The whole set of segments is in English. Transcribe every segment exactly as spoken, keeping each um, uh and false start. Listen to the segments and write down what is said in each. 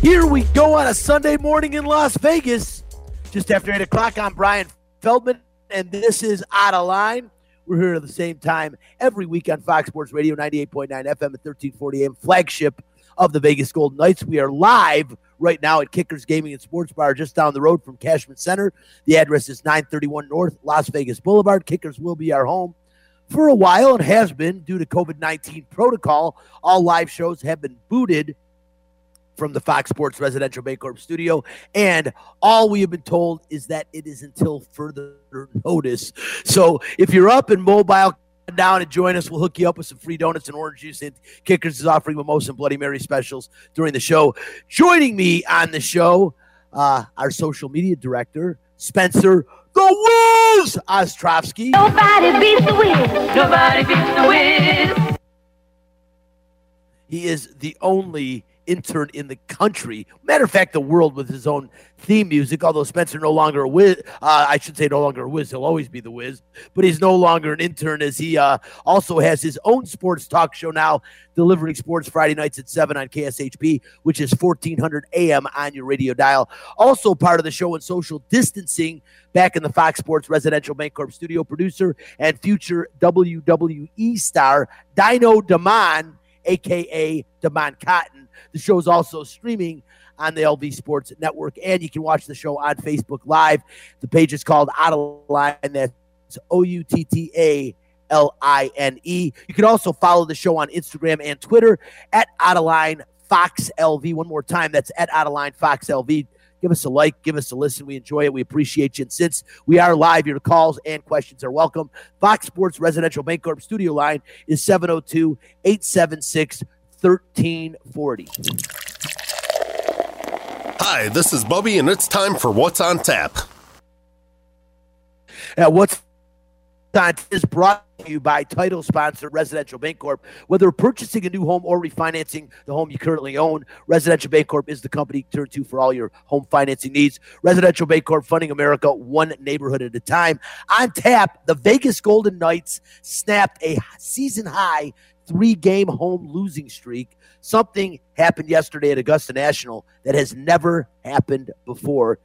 Here we go on a Sunday morning in Las Vegas, just after eight o'clock. I'm Brian Feldman, and this is Out of Line. We're here at the same time every week on Fox Sports Radio, ninety-eight point nine F M at thirteen forty A M, flagship of the Vegas Golden Knights. We are live right now at Kickers Gaming and Sports Bar just down the road from Cashman Center. The address is nine thirty-one North Las Vegas Boulevard. Kickers will be our home for a while and has been due to COVID nineteen protocol. All live shows have been booted from the Fox Sports Residential Bancorp studio, and all we have been told is that it is until further notice. So if you're up and mobile, come down and join us. We'll hook you up with some free donuts and orange juice, and Kickers is offering mimosa and Bloody Mary specials during the show. Joining me on the show, uh, our social media director, Spencer "The Wiz" Ostrovsky. Nobody beats the Wiz. Nobody beats the Wiz. He is the only intern in the country, matter of fact, the world, with his own theme music. Although Spencer no longer a whiz, uh, I should say no longer a whiz. He'll always be the Whiz, but he's no longer an intern, as he uh, also has his own sports talk show now, delivering sports Friday nights at seven on K S H P, which is fourteen hundred A M on your radio dial. Also part of the show and social distancing, back in the Fox Sports Residential Bancorp studio, producer and future W W E star Dino DeMond, a k a. DeMond Cotton. The show is also streaming on the L V Sports Network, and you can watch the show on Facebook Live. The page is called Out of Line. That's O U T T A L I N E. You can also follow the show on Instagram and Twitter at Out of Line Fox L V. One more time, that's at Out of Line Fox L V. Give us a like, give us a listen. We enjoy it. We appreciate you. And since we are live, your calls and questions are welcome. Fox Sports Residential Bancorp studio line is seven oh two, eight seven six, one three four oh. Hi, this is Bubby, and it's time for What's on Tap. Now, What's on Tap is brought to you by title sponsor Residential Bancorp. Whether purchasing a new home or refinancing the home you currently own, Residential Bancorp is the company to turn to for all your home financing needs. Residential Bancorp, funding America one neighborhood at a time. On tap, the Vegas Golden Knights snapped a season-high three-game home losing streak. Something happened yesterday at Augusta National that has never happened before.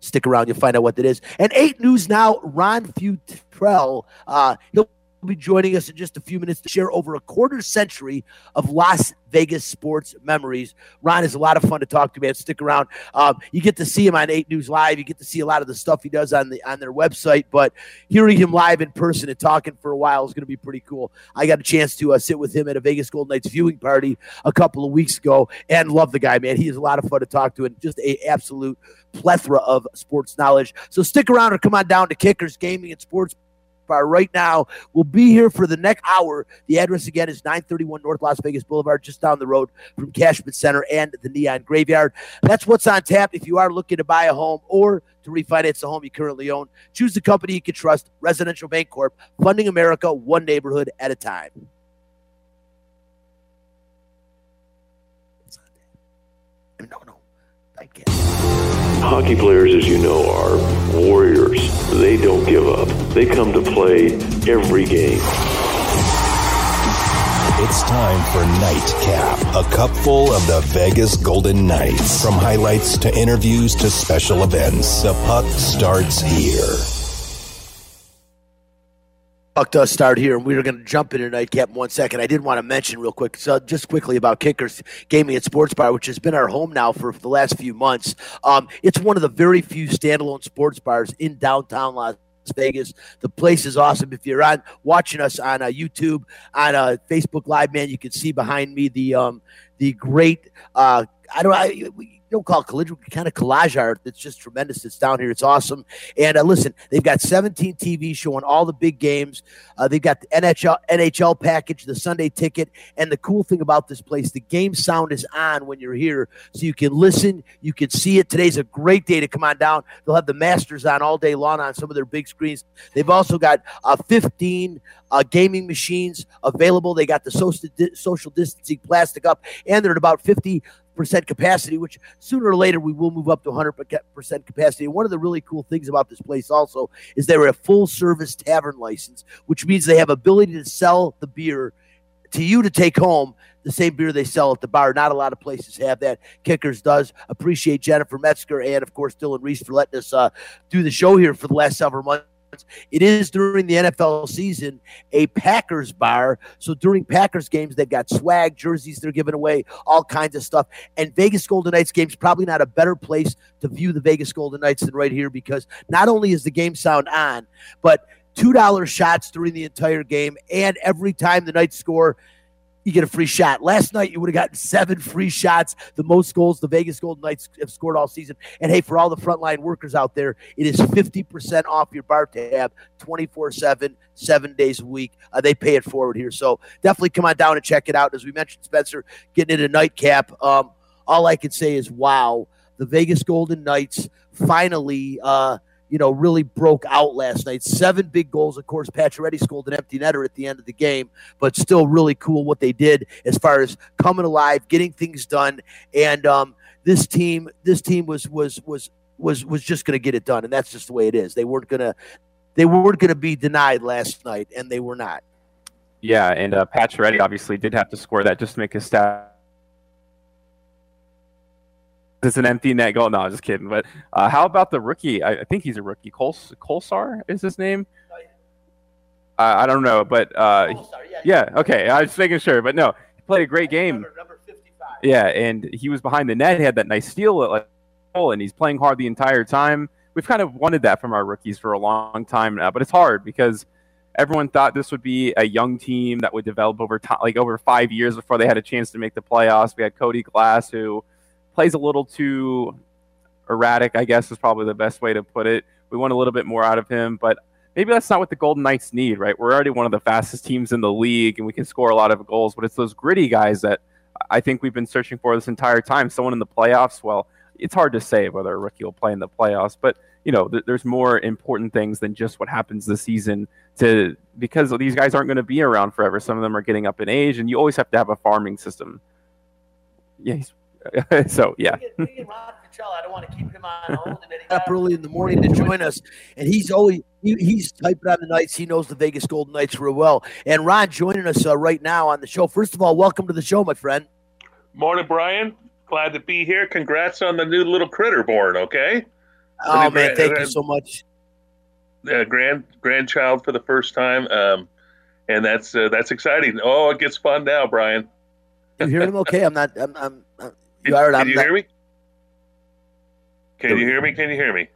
Stick around, you'll find out what that is. And eight News Now, Ron Futrell, uh, he'll be joining us in just a few minutes to share over a quarter century of Las Vegas sports memories. Ron is a lot of fun to talk to, man. Stick around. Um, you get to see him on eight News Live. You get to see a lot of the stuff he does on the on their website, but hearing him live in person and talking for a while is going to be pretty cool. I got a chance to uh, sit with him at a Vegas Golden Knights viewing party a couple of weeks ago, and love the guy, man. He is a lot of fun to talk to, and just an absolute plethora of sports knowledge. So stick around or come on down to Kickers Gaming and Sports Bar right now. We'll be here for the next hour. The address again is nine thirty-one North Las Vegas Boulevard, just down the road from Cashman Center and the Neon Graveyard. That's What's on Tap. If you are looking to buy a home or to refinance the home you currently own, choose the company you can trust, Residential Bancorp, funding America one neighborhood at a time. I mean, no, no. I can't. Hockey players, as you know, are warriors. They don't give up. They come to play every game. It's time for Nightcap, a cupful of the Vegas Golden Knights. From highlights to interviews to special events, the puck starts here. Puck does start here, and we are going to jump into Nightcap in one second. I did want to mention real quick, so just quickly about Kickers Gaming and Sports Bar, which has been our home now for, for the last few months. Um, it's one of the very few standalone sports bars in downtown Las Vegas. The place is awesome. If you're on watching us on uh, YouTube, on uh, Facebook Live, man, you can see behind me the um, the great uh, I don't I. We, don't call it collision, kind of collage art. That's just tremendous. It's down here. It's awesome. And uh, listen, they've got seventeen T Vs showing all the big games. Uh, they've got the N H L package, the Sunday ticket, and the cool thing about this place, the game sound is on when you're here, so you can listen, you can see it. Today's a great day to come on down. They'll have the Masters on all day long on some of their big screens. They've also got uh, fifteen uh, gaming machines available. They got the social, di- social distancing plastic up, and they're at about fifty percent capacity, which sooner or later we will move up to one hundred percent capacity. And one of the really cool things about this place also is they're a full-service tavern license, which means they have ability to sell the beer to you to take home, the same beer they sell at the bar. Not a lot of places have that. Kickers does. Appreciate Jennifer Metzger and, of course, Dylan Reese for letting us uh, do the show here for the last several months. It is during the N F L season a Packers bar. So during Packers games, they've got swag, jerseys they're giving away, all kinds of stuff. And Vegas Golden Knights games, probably not a better place to view the Vegas Golden Knights than right here, because not only is the game sound on, but two dollar shots during the entire game, and every time the Knights score, you get a free shot. Last night, you would have gotten seven free shots, the most goals the Vegas Golden Knights have scored all season. And, hey, for all the frontline workers out there, it is fifty percent off your bar tab twenty-four seven, seven days a week. Uh, they pay it forward here. So definitely come on down and check it out. As we mentioned, Spencer, getting in a nightcap. Um, all I can say is, wow, the Vegas Golden Knights finally uh, – you know, really broke out last night. Seven big goals. Of course, Pacioretty scored an empty netter at the end of the game, but still really cool what they did as far as coming alive, getting things done. And um, this team, this team was was was was was just going to get it done, and that's just the way it is. They weren't gonna, they weren't gonna be denied last night, and they were not. Yeah, and uh, Pacioretty obviously did have to score that just to make his stat. It's an empty net goal. No, I'm just kidding. But uh, how about the rookie? I, I think he's a rookie. Kols- Kolesar is his name? Oh, yeah. uh, I don't know. But uh, Kolesar, yeah, yeah, yeah, okay. I was making sure. But no, he played a great game. Number, number fifty-five. Yeah, and he was behind the net. He had that nice steal at like goal, and he's playing hard the entire time. We've kind of wanted that from our rookies for a long time now, but it's hard because everyone thought this would be a young team that would develop over time, like over five years before they had a chance to make the playoffs. We had Cody Glass, who plays a little too erratic, I guess is probably the best way to put it. We want a little bit more out of him, but maybe that's not what the Golden Knights need, right? We're already one of the fastest teams in the league, and we can score a lot of goals, but it's those gritty guys that I think we've been searching for this entire time. Someone in the playoffs, well, it's hard to say whether a rookie will play in the playoffs, but you know, th- there's more important things than just what happens this season to, because these guys aren't going to be around forever. Some of them are getting up in age, and you always have to have a farming system. Yeah, he's so yeah. Ron Futrell, I don't want to keep him on hold. Up early in the morning to join us, and he's always he, he's typing on the Knights. He knows the Vegas Golden Knights real well. And Ron joining us uh, right now on the show. First of all, welcome to the show, my friend. Morning, Brian. Glad to be here. Congrats on the new little critter born. Okay. Oh man, grand, thank grand, you so much. Uh, grand grandchild for the first time, um, and that's uh, that's exciting. Oh, it gets fun now, Brian. You hear him? Okay, I'm not. I'm. I'm, I'm You heard, Can you not... hear me? Can you hear me? Can you hear me?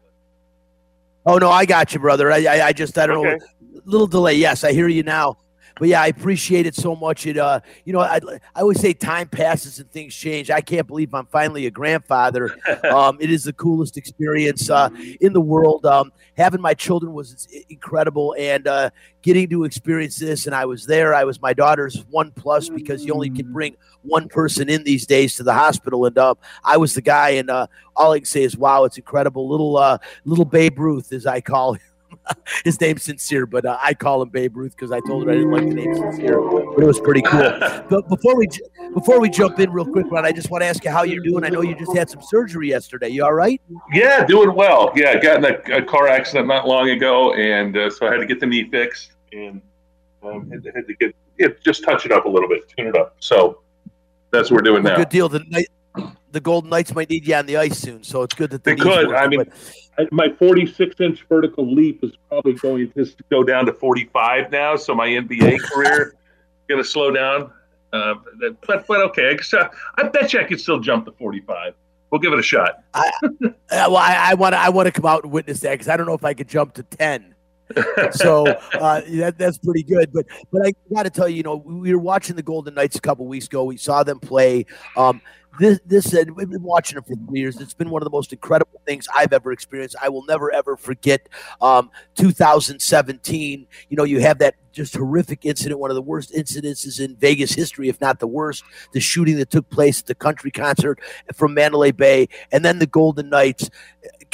Oh, no, I got you, brother. I I, I just, I don't okay. know. Little delay. Yes, I hear you now. But, yeah, I appreciate it so much. It, uh, you know, I I always say time passes and things change. I can't believe I'm finally a grandfather. um, it is the coolest experience uh, in the world. Um, having my children was incredible, and uh, getting to experience this, and I was there. I was my daughter's one plus because you only can bring one person in these days to the hospital, and uh, I was the guy. And uh, all I can say is, wow, it's incredible. Little uh, little Babe Ruth, as I call him. His name's Sincere, but uh, I call him Babe Ruth because I told her I didn't like the name Sincere, but it was pretty cool. But before we before we jump in real quick, Ron, I just want to ask you how you're doing. I know you just had some surgery yesterday. You all right? Yeah, doing well. Yeah, I got in a, a car accident not long ago, and uh, so I had to get the knee fixed, and um, had, to, had to get it, just touch it up a little bit, tune it up. So that's what we're doing well, now. Good deal. The night. The Golden Knights might need you on the ice soon, so it's good that the they could. Working, I mean, but... my forty-six inch vertical leap is probably going to go down to forty-five now, so my N B A career is going to slow down. Uh, but, but okay, I, I bet you I could still jump to forty-five. We'll give it a shot. I, uh, well, I, I want to I want to come out and witness that because I don't know if I could jump to ten. so uh, that, that's pretty good. But but I got to tell you, you know, we were watching the Golden Knights a couple weeks ago. We saw them play. Um, This, this, and we've been watching it for three years. It's been one of the most incredible things I've ever experienced. I will never, ever forget um, two thousand seventeen. You know, you have that just horrific incident, one of the worst incidences in Vegas history, if not the worst, the shooting that took place at the country concert from Mandalay Bay. And then the Golden Knights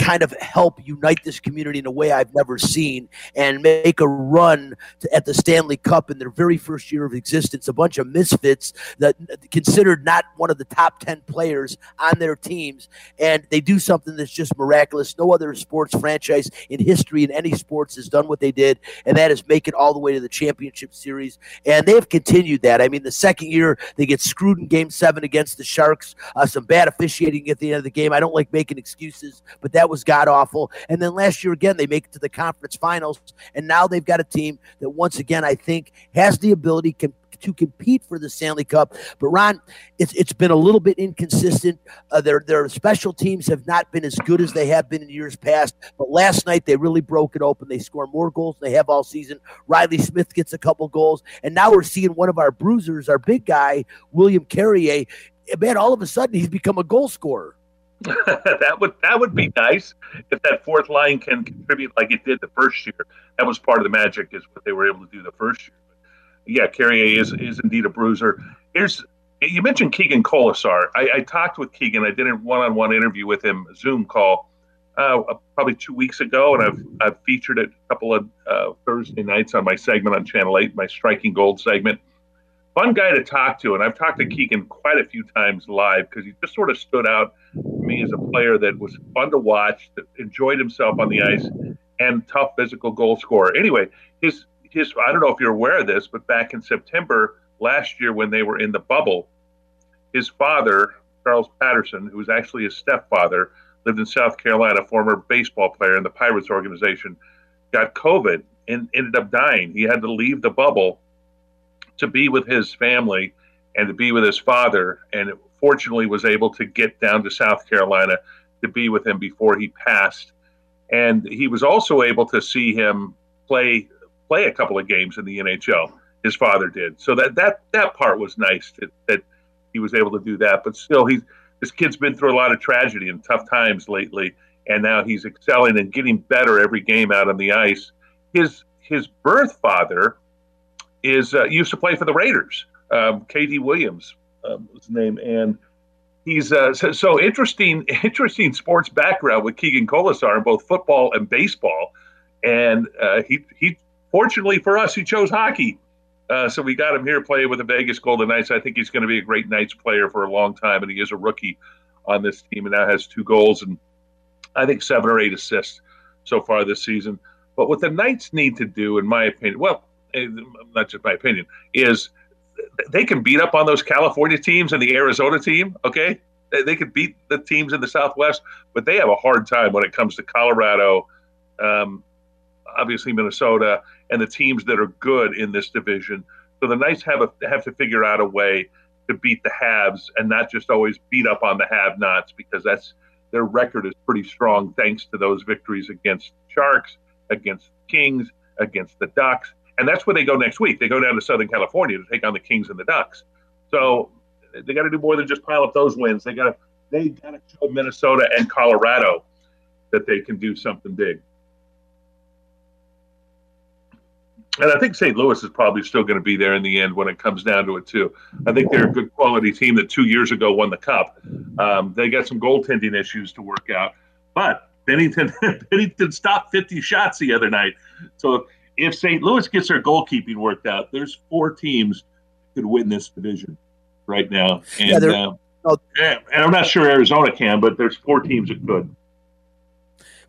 kind of help unite this community in a way I've never seen and make a run to, at the Stanley Cup in their very first year of existence. A bunch of misfits that considered not one of the top ten players on their teams, and they do something that's just miraculous. No other sports franchise in history in any sports has done what they did, and that is make it all the way to the championship series, and they have continued that. I mean, the second year they get screwed in game seven against the Sharks, uh, some bad officiating at the end of the game. I don't like making excuses, but that was god-awful. And then last year again, they make it to the conference finals, and now they've got a team that once again I think has the ability to to compete for the Stanley Cup. But, Ron, it's it's been a little bit inconsistent. Uh, their, their special teams have not been as good as they have been in years past. But last night they really broke it open. They score more goals than they have all season. Riley Smith gets a couple goals. And now we're seeing one of our bruisers, our big guy, William Carrier. Man, all of a sudden he's become a goal scorer. that would that would be nice if that fourth line can contribute like it did the first year. That was part of the magic, is what they were able to do the first year. Yeah, Carrier is is indeed a bruiser. Here's, you mentioned Keegan Kolesar. I, I talked with Keegan. I did a one-on-one interview with him, a Zoom call, uh, probably two weeks ago, and I've I've featured it a couple of uh, Thursday nights on my segment on Channel eight, my Striking Gold segment. Fun guy to talk to, and I've talked to Keegan quite a few times live because he just sort of stood out to me as a player that was fun to watch, that enjoyed himself on the ice, and tough physical goal scorer. Anyway, his... His, I don't know if you're aware of this, but back in September last year when they were in the bubble, his father, Charles Patterson, who was actually his stepfather, lived in South Carolina, former baseball player in the Pirates organization, got COVID and ended up dying. He had to leave the bubble to be with his family and to be with his father, and fortunately was able to get down to South Carolina to be with him before he passed. And he was also able to see him play play a couple of games in the N H L. His father did. So that that that part was nice that, that he was able to do that. But still, he's, this kid's been through a lot of tragedy and tough times lately, and now he's excelling and getting better every game out on the ice. His his birth father is uh, used to play for the Raiders. Um, K D Williams um, was his name, and he's uh, so, so interesting. Interesting sports background with Keegan Kolesar in both football and baseball, and uh, he he. Fortunately for us, he chose hockey. Uh, so we got him here playing with the Vegas Golden Knights. I think he's going to be a great Knights player for a long time, and he is a rookie on this team and now has two goals and I think seven or eight assists so far this season. But what the Knights need to do, in my opinion, well, not just my opinion, is they can beat up on those California teams and the Arizona team, okay? They, they could beat the teams in the Southwest, but they have a hard time when it comes to Colorado, um, obviously Minnesota, and the teams that are good in this division. So the Knights have a, have to figure out a way to beat the haves and not just always beat up on the have-nots, because that's their record is pretty strong thanks to those victories against Sharks, against Kings, against the Ducks. And that's where they go next week. They go down to Southern California to take on the Kings and the Ducks. So they got to do more than just pile up those wins. They got to they got to show Minnesota and Colorado that they can do something big. And I think Saint Louis is probably still going to be there in the end when it comes down to it, too. I think they're a good quality team that two years ago won the Cup. Um, they got some goaltending issues to work out. But Bennington, Bennington stopped fifty shots the other night. So if Saint Louis gets their goalkeeping worked out, there's four teams that could win this division right now. And, yeah, they're, uh, oh. and I'm not sure Arizona can, but there's four teams that could.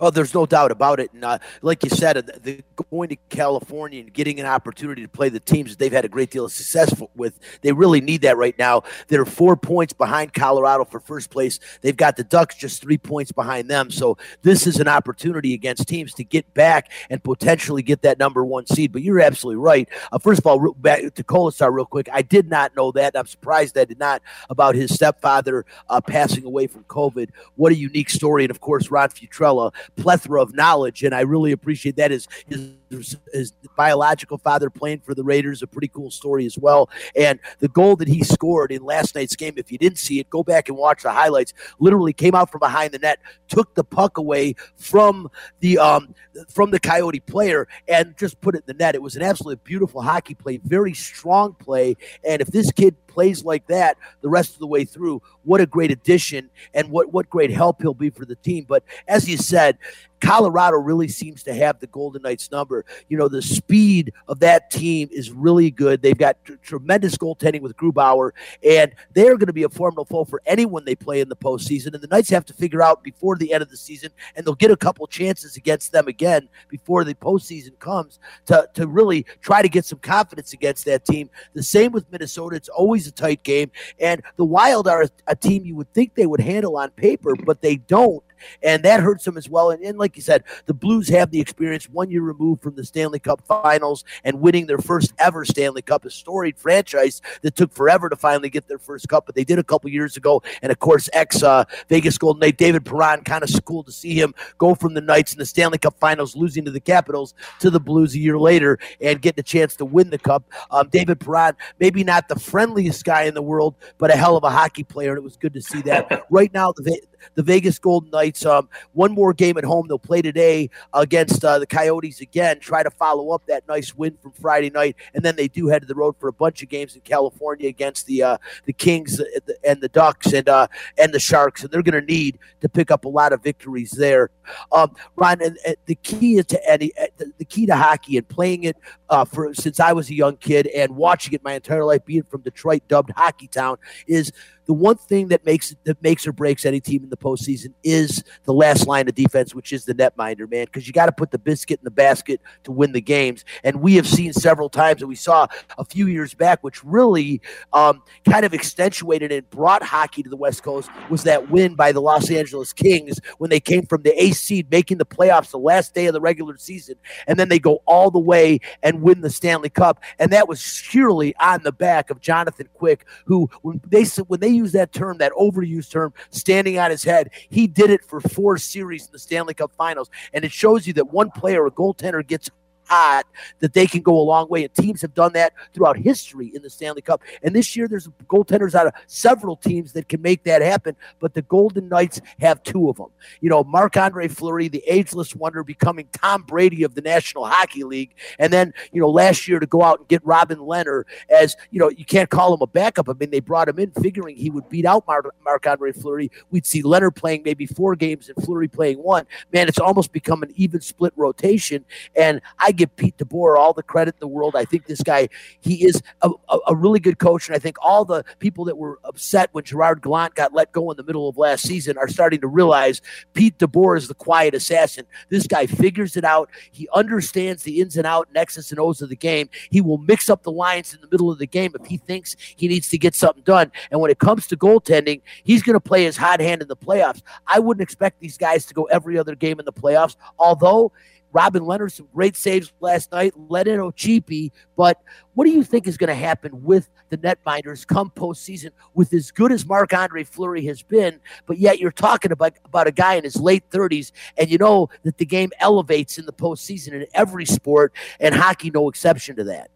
Oh, there's no doubt about it. And uh, like you said, the, going to California and getting an opportunity to play the teams that they've had a great deal of success with, they really need that right now. They're four points behind Colorado for first place. They've got the Ducks just three points behind them. So this is an opportunity against teams to get back and potentially get that number one seed. But you're absolutely right. Uh, first of all, real, back to Kolesar real quick. I did not know that. I'm surprised I did not about his stepfather uh, passing away from COVID. What a unique story. And, of course, Ron Futrell, plethora of knowledge, and I really appreciate that. His, his his, his biological father playing for the Raiders, a pretty cool story as well. And the goal that he scored in last night's game, if you didn't see it, go back and watch the highlights, literally came out from behind the net, took the puck away from the um, from the Coyote player and just put it in the net. It was an absolutely beautiful hockey play, very strong play. And if this kid plays like that the rest of the way through, what a great addition and what, what great help he'll be for the team. But as you said, Colorado really seems to have the Golden Knights number. You know, the speed of that team is really good. They've got t- tremendous goaltending with Grubauer, and they're going to be a formidable foe for anyone they play in the postseason. And the Knights have to figure out before the end of the season, and they'll get a couple chances against them again before the postseason comes to, to really try to get some confidence against that team. The same with Minnesota. It's always a tight game. And the Wild are a, a team you would think they would handle on paper, but they don't. And that hurts them as well. And, and like you said, the Blues have the experience one year removed from the Stanley Cup Finals and winning their first ever Stanley Cup, a storied franchise that took forever to finally get their first cup, but they did a couple years ago. And, of course, ex-Vegas uh, Golden Knight David Perron, kind of cool to see him go from the Knights in the Stanley Cup Finals, losing to the Capitals, to the Blues a year later and getting a chance to win the cup. Um, David Perron, maybe not the friendliest guy in the world, but a hell of a hockey player, and it was good to see that. Right now, the The Vegas Golden Knights, um, one more game at home. They'll play today against uh, the Coyotes again, try to follow up that nice win from Friday night, and then they do head to the road for a bunch of games in California against the uh, the Kings and the Ducks and uh, and the Sharks, and they're going to need to pick up a lot of victories there. Um, Ron, and, and the key is to Eddie, the key to hockey and playing it uh, for since I was a young kid and watching it my entire life, being from Detroit, dubbed Hockey Town, is the one thing that makes that makes or breaks any team in the postseason is the last line of defense, which is the netminder, man, because you got to put the biscuit in the basket to win the games. And we have seen several times, and we saw a few years back, which really um, kind of accentuated and brought hockey to the West Coast, was that win by the Los Angeles Kings when they came from the eighth seed, making the playoffs the last day of the regular season, and then they go all the way and win the Stanley Cup. And that was surely on the back of Jonathan Quick, who, when they when they use that term, that overused term, standing on his head, he did it for four series in the Stanley Cup Finals. And it shows you that one player, a goaltender, gets hot, that they can go a long way. And teams have done that throughout history in the Stanley Cup. And this year there's goaltenders out of several teams that can make that happen, but the Golden Knights have two of them. You know, Marc-Andre Fleury, the ageless wonder, becoming Tom Brady of the National Hockey League. And then, you know, last year to go out and get Robin Lehner as, you know, you can't call him a backup. I mean, they brought him in figuring he would beat out Mar- Marc-Andre Fleury. We'd see Lehner playing maybe four games and Fleury playing one. Man, it's almost become an even split rotation. And I give Pete DeBoer all the credit in the world. I think this guy, he is a, a, a really good coach, and I think all the people that were upset when Gerard Gallant got let go in the middle of last season are starting to realize Pete DeBoer is the quiet assassin. This guy figures it out. He understands the ins and outs, X's and O's of the game. He will mix up the lines in the middle of the game if he thinks he needs to get something done. And when it comes to goaltending, he's going to play his hot hand in the playoffs. I wouldn't expect these guys to go every other game in the playoffs, although Robin Lehner, some great saves last night, let in Ochipi. But what do you think is going to happen with the netminders come postseason with as good as Marc-Andre Fleury has been, but yet you're talking about, about a guy in his late thirties, and you know that the game elevates in the postseason in every sport, and hockey no exception to that.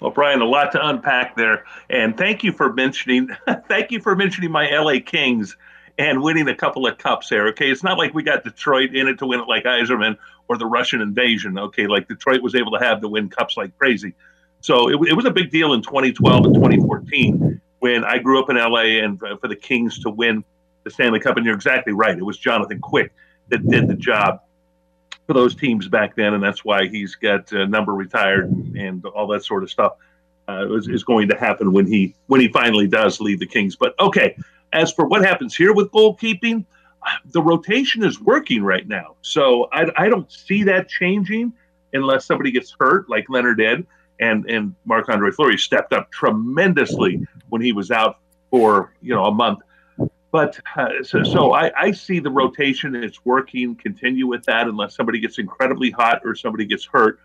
Well, Brian, a lot to unpack there. And thank you for mentioning thank you for mentioning my L A Kings and winning a couple of cups there, okay? It's not like we got Detroit in it to win it like Yzerman or the Russian invasion, okay? Like Detroit was able to have to win cups like crazy. So it, it was a big deal in twenty twelve and twenty fourteen when I grew up in L A and for the Kings to win the Stanley Cup. And you're exactly right. It was Jonathan Quick that did the job for those teams back then, and that's why he's got a number retired and, and all that sort of stuff uh, is, is going to happen when he when he finally does leave the Kings. But, okay, as for what happens here with goalkeeping, the rotation is working right now. So I, I don't see that changing unless somebody gets hurt like Lehner did. And, and Marc-Andre Fleury stepped up tremendously when he was out for, you know, a month. But uh, so, so I, I see the rotation. It's working. Continue with that unless somebody gets incredibly hot or somebody gets hurt.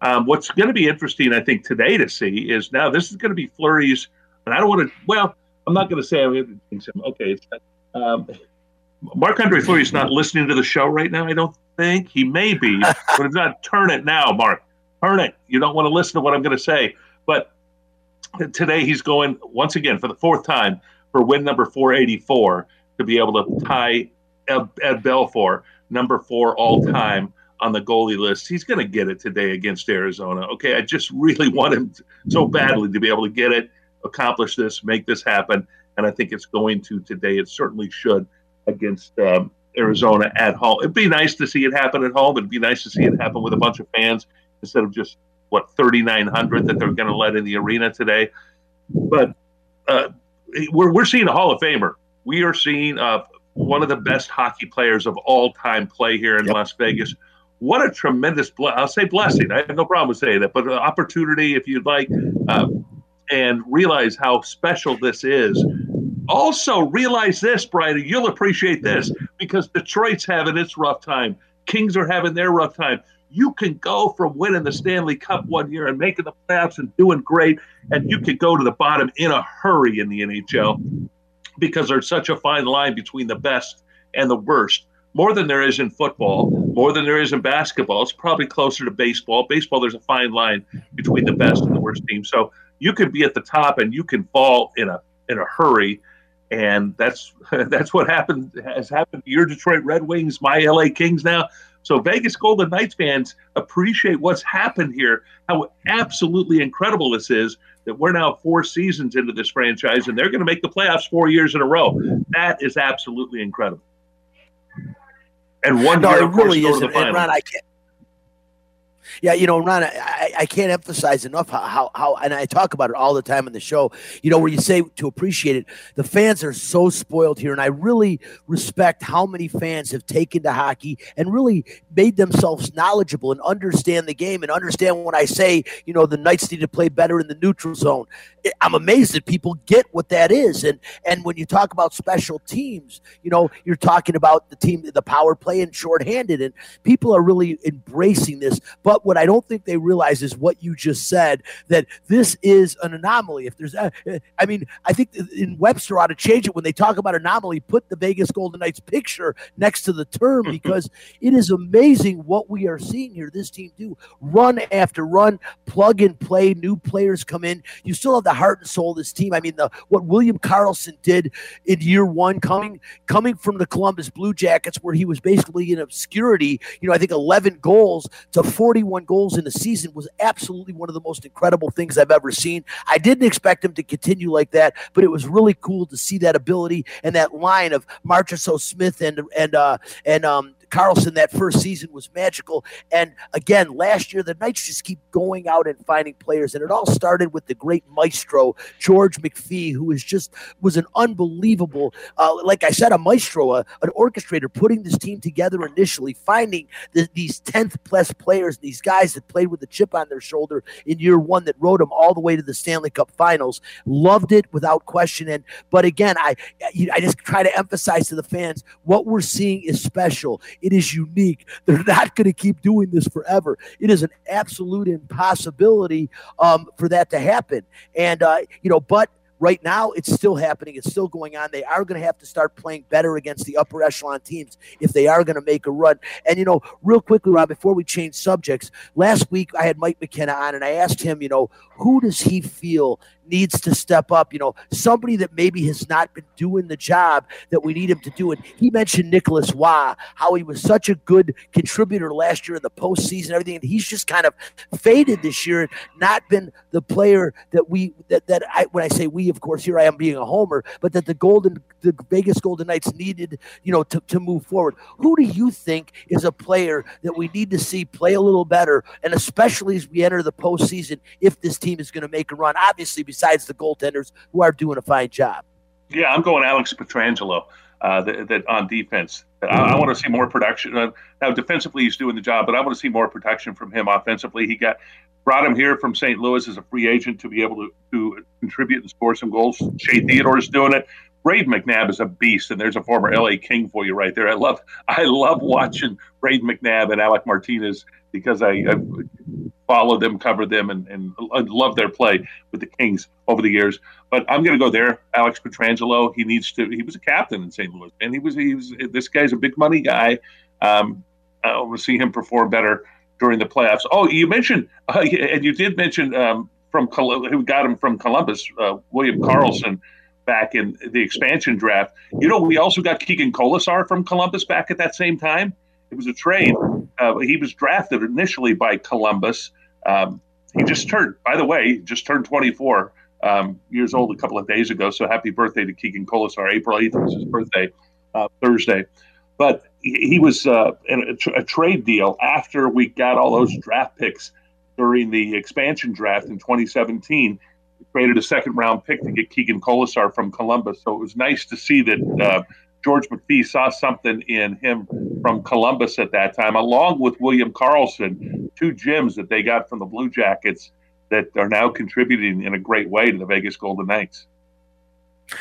Um, what's going to be interesting, I think, today to see is now this is going to be Fleury's. And I don't want to – well – I'm not going to say I'm going to think so. Okay. Um, Marc-Andre Fleury is not listening to the show right now, I don't think. He may be, but if not, turn it now, Mark. Turn it. You don't want to listen to what I'm going to say. But today he's going, once again, for the fourth time, for win number four eighty-four to be able to tie Ed, Ed Belfour, number four all-time on the goalie list. He's going to get it today against Arizona. Okay, I just really want him to, so badly to be able to get it, accomplish this, make this happen, and I think it's going to today. It certainly should against um, Arizona at home. It'd be nice to see it happen at home. It'd be nice to see it happen with a bunch of fans instead of just, what, thirty-nine hundred that they're going to let in the arena today. But uh, we're, we're seeing a Hall of Famer. We are seeing uh, one of the best hockey players of all time play here in yep. Las Vegas. What a tremendous, ble- I'll say blessing. I have no problem with saying that, but an opportunity, if you'd like, uh, and realize how special this is. Also realize this, Brian, you'll appreciate this, because Detroit's having its rough time. Kings are having their rough time. You can go from winning the Stanley Cup one year and making the playoffs and doing great, and you can go to the bottom in a hurry in the N H L because there's such a fine line between the best and the worst, more than there is in football, more than there is in basketball. It's probably closer to baseball. Baseball, there's a fine line between the best and the worst team. So you could be at the top and you can fall in a in a hurry. And that's that's what happened has happened to your Detroit Red Wings, my L A Kings now. So Vegas Golden Knights fans, appreciate what's happened here, how absolutely incredible this is, that we're now four seasons into this franchise, and they're going to make the playoffs four years in a row. That is absolutely incredible. And one no, year, it of course, really go to the finals. Ron, I can't. Yeah, you know, Ron, I, I can't emphasize enough how, how, how, and I talk about it all the time on the show, you know, where you say to appreciate it, the fans are so spoiled here, and I really respect how many fans have taken to hockey and really made themselves knowledgeable and understand the game and understand when I say, you know, the Knights need to play better in the neutral zone. I'm amazed that people get what that is, and and when you talk about special teams, you know, you're talking about the team, the power play and shorthanded, and people are really embracing this, but But what I don't think they realize is what you just said, that this is an anomaly. If there's, a, I mean, I think in Webster ought to change it when they talk about anomaly, put the Vegas Golden Knights picture next to the term, because it is amazing what we are seeing here. This team do run after run, plug and play, new players come in. You still have the heart and soul of this team. I mean, the, what William Karlsson did in year one, coming coming from the Columbus Blue Jackets, where he was basically in obscurity, you know, I think eleven goals to forty-one goals in the season, was absolutely one of the most incredible things I've ever seen. I didn't expect him to continue like that, but it was really cool to see that ability and that line of Marchessault Smith and and uh, and um, Karlsson that first season was magical. And again, last year, the Knights just keep going out and finding players, and it all started with the great maestro, George McPhee, who is just was an unbelievable, uh, like I said, a maestro, a, an orchestrator, putting this team together initially, finding the, these tenth-plus players, these guys that played with a chip on their shoulder in year one that rode them all the way to the Stanley Cup Finals. Loved it without question. And but again, I, I just try to emphasize to the fans, what we're seeing is special. It is unique. They're not going to keep doing this forever. It is an absolute impossibility um, for that to happen. And, uh, you know, but right now it's still happening. It's still going on. They are going to have to start playing better against the upper echelon teams if they are going to make a run. And, you know, real quickly, Rob, before we change subjects, last week I had Mike McKenna on, and I asked him, you know, who does he feel needs to step up, you know, somebody that maybe has not been doing the job that we need him to do. And he mentioned Nicholas Waugh, how he was such a good contributor last year in the postseason and everything, and he's just kind of faded this year and not been the player that we, that, that I, when I say we, of course, here I am being a homer, but that the Golden, the Vegas Golden Knights needed, you know, to, to move forward. Who do you think is a player that we need to see play a little better, and especially as we enter the postseason, if this team is going to make a run, obviously, besides the goaltenders who are doing a fine job? Yeah, I'm going Alex Pietrangelo uh, that, that on defense. I, I want to see more production. Uh, now, defensively, he's doing the job, but I want to see more protection from him offensively. He got brought him here from Saint Louis as a free agent to be able to, to contribute and score some goals. Shea Theodore is doing it. Brad McNabb is a beast, and there's a former L A King for you right there. I love I love watching Brad McNabb and Alec Martinez because I, I – followed them, covered them, and, and loved their play with the Kings over the years. But I'm going to go there. Alex Pietrangelo, he needs to. He was a captain in Saint Louis, and he was. He was. This guy's a big money guy. Um, I want to see him perform better during the playoffs. Oh, you mentioned, uh, and you did mention um, from Col- who got him from Columbus, uh, William Karlsson, back in the expansion draft. You know, we also got Keegan Kolesar from Columbus back at that same time. It was a trade. Uh, he was drafted initially by Columbus. Um, he just turned, by the way, just turned twenty-four um, years old a couple of days ago. So happy birthday to Keegan Kolesar. April eighth was his birthday, uh, Thursday. But he, he was uh, in a, tra- a trade deal after we got all those draft picks during the expansion draft in twenty seventeen. We traded a second-round pick to get Keegan Kolesar from Columbus. So it was nice to see that uh, George McPhee saw something in him from Columbus at that time, along with William Karlsson, two gems that they got from the Blue Jackets that are now contributing in a great way to the Vegas Golden Knights.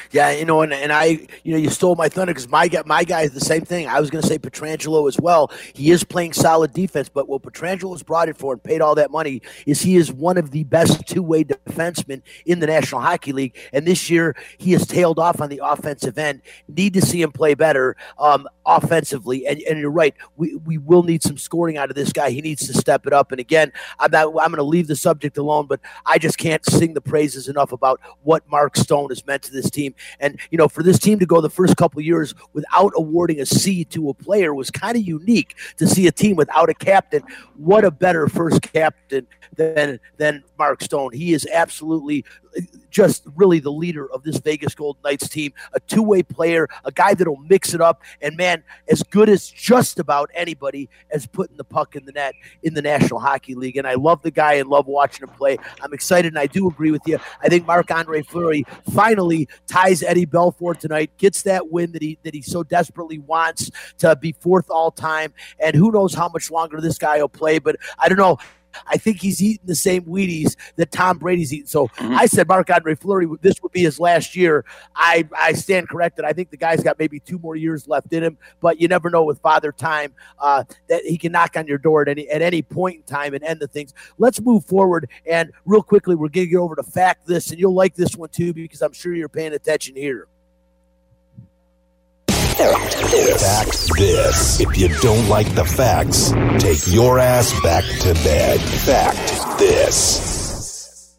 Yeah, you know, and, and I, you know, you stole my thunder because my, my guy is the same thing. I was going to say Pietrangelo as well. He is playing solid defense, but what Pietrangelo was brought in for and paid all that money is he is one of the best two-way defensemen in the National Hockey League, and this year he has tailed off on the offensive end. Need to see him play better um, offensively, and, and you're right. We, we will need some scoring out of this guy. He needs to step it up, and again, I'm not, I'm going to leave the subject alone, but I just can't sing the praises enough about what Mark Stone has meant to this team. And, you know, for this team to go the first couple of years without awarding a C to a player was kind of unique to see a team without a captain. What a better first captain than than Mark Stone. He is absolutely just really the leader of this Vegas Golden Knights team, a two-way player, a guy that'll mix it up, and, man, as good as just about anybody as putting the puck in the net in the National Hockey League. And I love the guy and love watching him play. I'm excited, and I do agree with you. I think Marc-Andre Fleury finally ties Eddie Belfour tonight, gets that win that he that he so desperately wants to be fourth all time, and who knows how much longer this guy will play, but I don't know. I think he's eating the same Wheaties that Tom Brady's eating. So mm-hmm. I said Marc-Andre Fleury, this would be his last year. I, I stand corrected. I think the guy's got maybe two more years left in him, but you never know with Father Time uh, that he can knock on your door at any, at any point in time and end the things. Let's move forward, and real quickly, we're going to get over to Fact This, and you'll like this one too because I'm sure you're paying attention here. Fact this. Fact this. If you don't like the facts, take your ass back to bed. Fact this.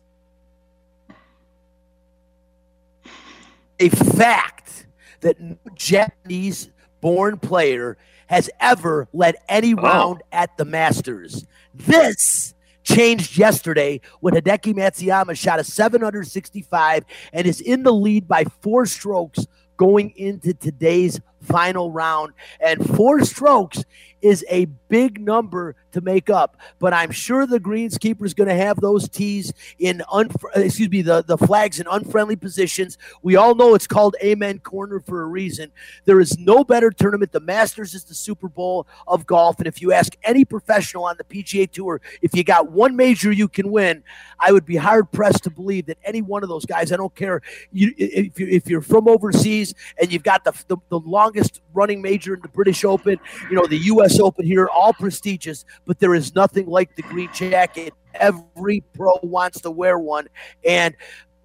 A fact that no Japanese-born player has ever led any oh. round at the Masters. This changed yesterday when Hideki Matsuyama shot a seven sixty-five and is in the lead by four strokes going into today's final round. And four strokes is a big number to make up, but I'm sure the greenskeeper is going to have those tees in, un- excuse me, the, the flags in unfriendly positions. We all know it's called Amen Corner for a reason. There is no better tournament. The Masters is the Super Bowl of golf, and if you ask any professional on the P G A Tour, if you got one major you can win, I would be hard-pressed to believe that any one of those guys, I don't care you, if, you, if you're from overseas and you've got the, the, the longest running major in the British Open, you know, the U S Open here, all prestigious, but there is nothing like the green jacket. Every pro wants to wear one, and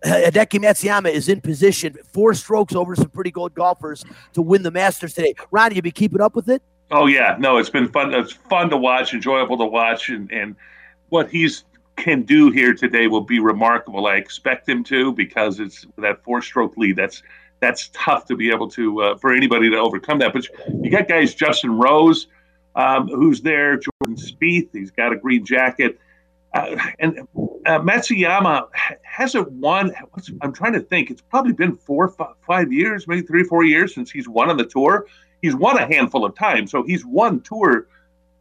Hideki Matsuyama is in position, four strokes over some pretty good golfers, to win the Masters today. Ron, you be keeping up with it? Oh yeah, no, it's been fun. It's fun to watch, enjoyable to watch, and, and what he's can do here today will be remarkable. I expect him to, because it's that four-stroke lead. That's that's tough to be able to uh, for anybody to overcome that. But you got guys, Justin Rose, Um, who's there, Jordan Spieth, he's got a green jacket. Uh, and uh, Matsuyama hasn't won, I'm trying to think, it's probably been four, five, five years, maybe three, four years since he's won on the tour. He's won a handful of times, so he's won tour,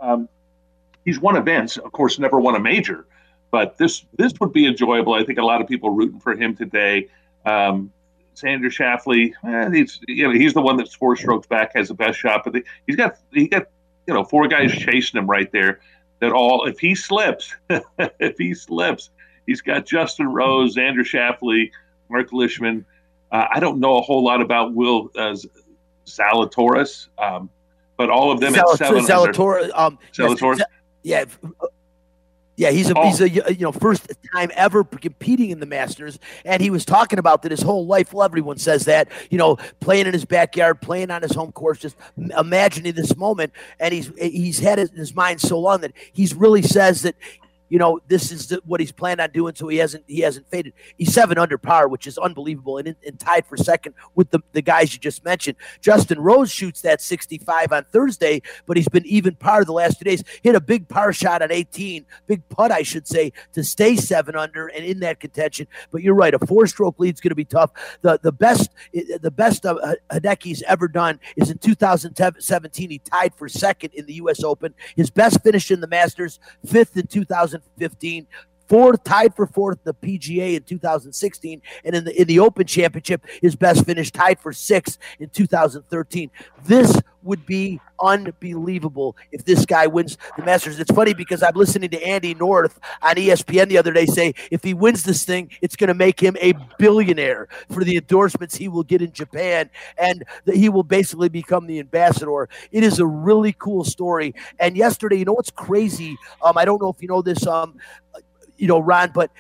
um, he's won events, of course, never won a major. But this this would be enjoyable. I think a lot of people rooting for him today. Um Xander Schauffele, eh, he's, you know, he's the one that's four strokes back, has the best shot, but the, he's got he got you know, four guys chasing him right there that all, if he slips, if he slips, he's got Justin Rose, Xander Schauffele, Mark Leishman. Uh, I don't know a whole lot about Will uh, Zalatoris, um, but all of them Zal- at seven. Zalator- um, Zalatoris. Yes, yeah. Yeah, he's a oh. he's a you know first time ever competing in the Masters, and he was talking about that his whole life. Well, everyone says that, you know, playing in his backyard, playing on his home course, just imagining this moment, and he's he's had it in his mind so long that he's really says that, you know, this is the, what he's planned on doing, so he hasn't he hasn't faded. He's seven under par, which is unbelievable, and, and tied for second with the, the guys you just mentioned. Justin Rose shoots that sixty-five on Thursday, but he's been even par the last two days. Hit a big par shot at eighteen, big putt, I should say, to stay seven under and in that contention. But you're right, a four-stroke lead's going to be tough. The the best the best uh, Hideki's ever done is in two thousand seventeen. He tied for second in the U S Open. His best finish in the Masters, fifth in two thousand fifteen, fourth, tied for fourth the P G A in two thousand sixteen, and in the in the Open Championship, his best finish tied for sixth in two thousand thirteen. This would be unbelievable if this guy wins the Masters. It's funny because I'm listening to Andy North on E S P N the other day say if he wins this thing, it's going to make him a billionaire for the endorsements he will get in Japan, and that he will basically become the ambassador. It is a really cool story. And yesterday, you know what's crazy? Um, I don't know if you know this, um, you know, Ron, but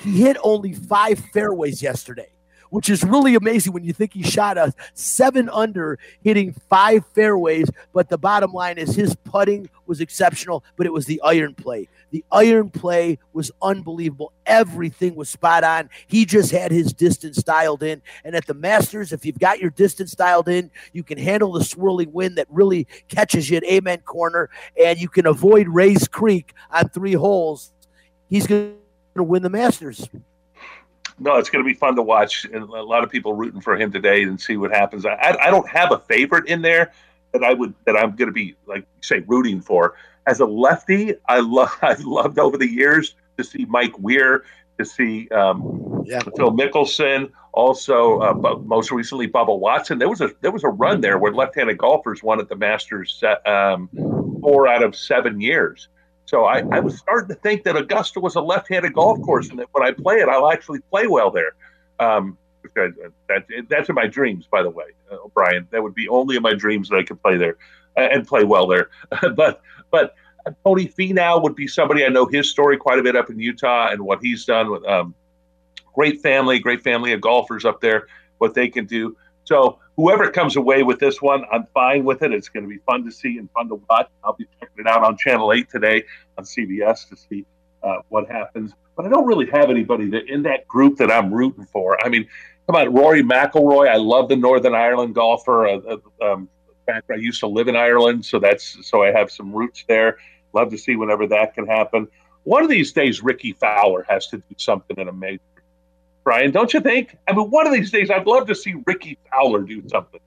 he hit only five fairways yesterday, which is really amazing when you think he shot a seven under hitting five fairways. But the bottom line is his putting was exceptional, but it was the iron play. The iron play was unbelievable. Everything was spot on. He just had his distance dialed in. And at the Masters, if you've got your distance dialed in, you can handle the swirling wind that really catches you at Amen Corner, and you can avoid Rays Creek on three holes. He's going to win the Masters. No, it's going to be fun to watch. And a lot of people rooting for him today and see what happens. I, I don't have a favorite in there that I would that I'm going to be, like say, rooting for. As a lefty, I love I've loved over the years to see Mike Weir, to see um, yeah. Phil Mickelson, also uh, most recently Bubba Watson. There was a there was a run there where left-handed golfers won at the Masters um, four out of seven years. So I, I was starting to think that Augusta was a left-handed golf course, and that when I play it, I'll actually play well there. Um, that, that's in my dreams, by the way, uh, Brian. That would be only in my dreams that I could play there and play well there. but but Tony Finau would be somebody. I know his story quite a bit up in Utah and what he's done with um, great family, great family of golfers up there, what they can do. So whoever comes away with this one, I'm fine with it. It's going to be fun to see and fun to watch. I'll be checking it out on Channel eight today on C B S to see uh, what happens. But I don't really have anybody that in that group that I'm rooting for. I mean, come on, Rory McIlroy. I love the Northern Ireland golfer. Uh, um, in fact, I used to live in Ireland, so that's so I have some roots there. Love to see whenever that can happen. One of these days, Ricky Fowler has to do something in a major. Brian, don't you think? I mean, one of these days, I'd love to see Ricky Fowler do something.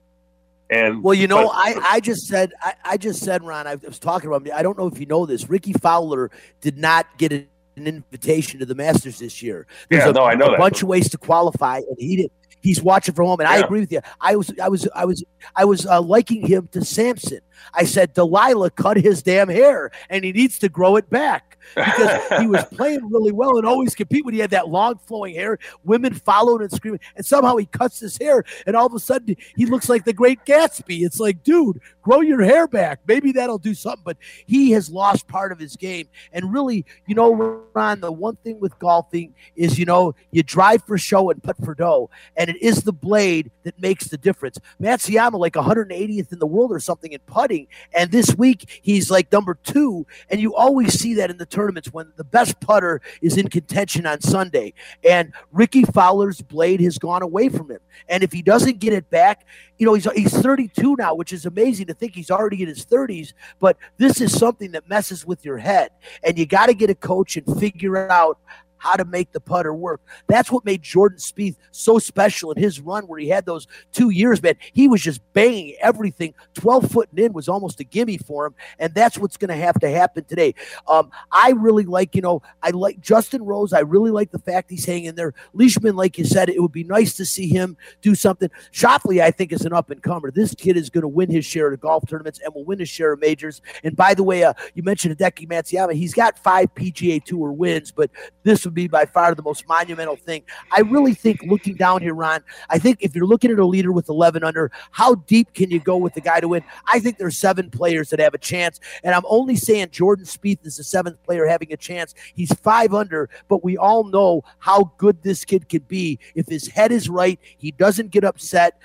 And well, you know, but- I, I just said, I, I just said, Ron, I was talking about, I don't know if you know this, Ricky Fowler did not get an invitation to the Masters this year. There's yeah, a, no, I know a that. bunch of ways to qualify, and he didn't. He's watching from home, and yeah. I agree with you. I was, I was, I was, I was uh, liking him to Samson. I said, Delilah, cut his damn hair, and he needs to grow it back because he was playing really well and always compete when he had that long flowing hair. Women followed and screaming, and somehow he cuts his hair, and all of a sudden he looks like the Great Gatsby. It's like, dude, grow your hair back. Maybe that'll do something. But he has lost part of his game, and really, you know, Ron, the one thing with golfing is, you know, you drive for show and putt for dough, and it is the blade that makes the difference. Matsuyama, like one hundred eightieth in the world or something in putting, and this week he's like number two, and you always see that in the tournaments when the best putter is in contention on Sunday, and Ricky Fowler's blade has gone away from him, and if he doesn't get it back, you know, he's he's thirty-two now, which is amazing to think he's already in his thirties, but this is something that messes with your head, and you got to get a coach and figure out how to make the putter work. That's what made Jordan Spieth so special in his run where he had those two years, man. He was just banging everything. twelve foot and in was almost a gimme for him, and that's what's going to have to happen today. Um, I really like, you know, I like Justin Rose. I really like the fact he's hanging there. Leishman, like you said, it would be nice to see him do something. Schauffele, I think, is an up-and-comer. This kid is going to win his share of the golf tournaments and will win his share of majors. And by the way, uh, you mentioned Hideki Matsuyama. He's got five P G A Tour wins, but this would would be by far the most monumental thing. I really think looking down here, Ron, I think if you're looking at a leader with eleven under, how deep can you go with the guy to win? I think there's seven players that have a chance, and I'm only saying Jordan Spieth is the seventh player having a chance. He's five under, but we all know how good this kid could be. If his head is right, he doesn't get upset.